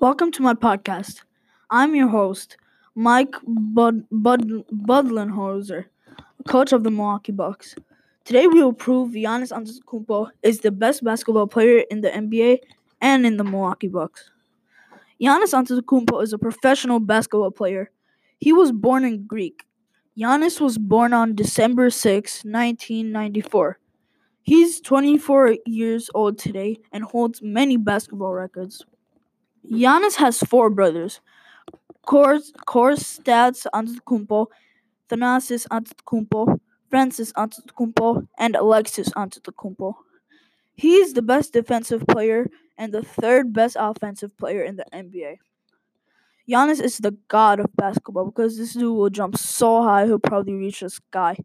Welcome to my podcast. I'm your host, Mike Budenholzer, coach of the Milwaukee Bucks. Today we will prove Giannis Antetokounmpo is the best basketball player in the NBA and in the Milwaukee Bucks. Giannis Antetokounmpo is a professional basketball player. He was born in Greek. Giannis was born on December 6, 1994. He's 24 years old today and holds many basketball records. Giannis has four brothers, Kostas Antetokounmpo, Thanasis Antetokounmpo, Francis Antetokounmpo, and Alexis Antetokounmpo. He is the best defensive player and the third best offensive player in the NBA. Giannis is the god of basketball because this dude will jump so high he'll probably reach the sky.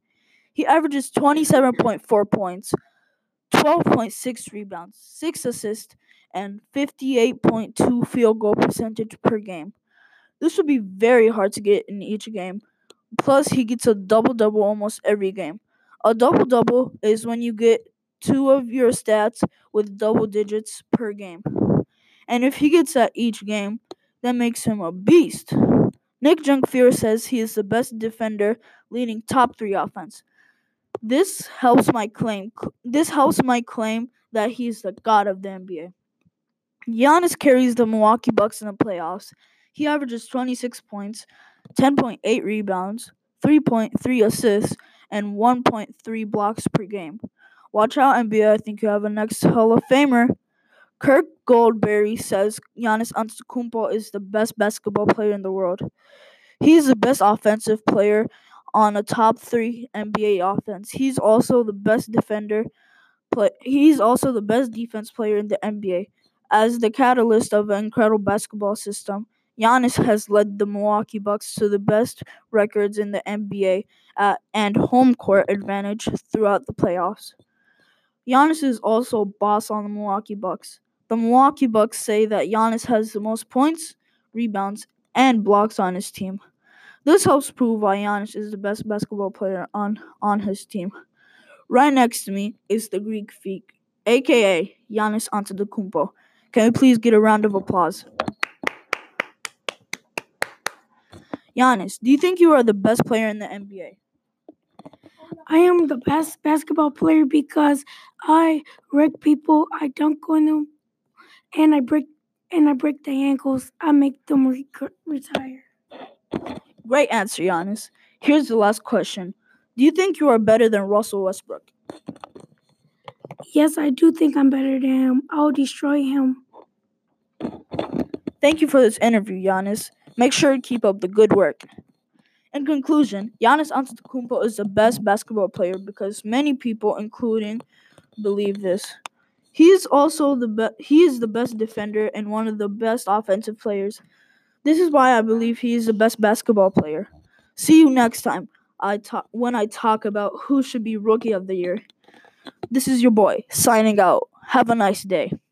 He averages 27.4 points, 12.6 rebounds, 6 assists, and 58.2 field goal percentage per game. This would be very hard to get in each game. Plus, he gets a double-double almost every game. A double-double is when you get two of your stats with double digits per game. And if he gets that each game, that makes him a beast. Nick Junkfear says he is the best defender leading top three offense. This helps my claim that he's the god of the NBA. Giannis carries the Milwaukee Bucks in the playoffs. He averages 26 points, 10.8 rebounds, 3.3 assists, and 1.3 blocks per game. Watch out, NBA. I think you have a next Hall of Famer. Kirk Goldberry says Giannis Antetokounmpo is the best basketball player in the world. He's the best offensive player on a top three NBA offense. He's also the best He's also the best defense player in the NBA. As the catalyst of an incredible basketball system, Giannis has led the Milwaukee Bucks to the best records in the NBA and home court advantage throughout the playoffs. Giannis is also a boss on the Milwaukee Bucks. The Milwaukee Bucks say that Giannis has the most points, rebounds, and blocks on his team. This helps prove why Giannis is the best basketball player on his team. Right next to me is the Greek freak, a.k.a. Giannis Antetokounmpo. Can we please get a round of applause? Giannis, do you think you are the best player in the NBA? I am the best basketball player because I wreck people, I dunk on them, and I break their ankles. I make them retire. Great answer, Giannis. Here's the last question. Do you think you are better than Russell Westbrook? Yes, I do think I'm better than him. I'll destroy him. Thank you for this interview, Giannis. Make sure to keep up the good work. In conclusion, Giannis Antetokounmpo is the best basketball player because many people, including, believe this. He is the best defender and one of the best offensive players. This is why I believe he is the best basketball player. See you next time when I talk about who should be Rookie of the Year. This is your boy, signing out. Have a nice day.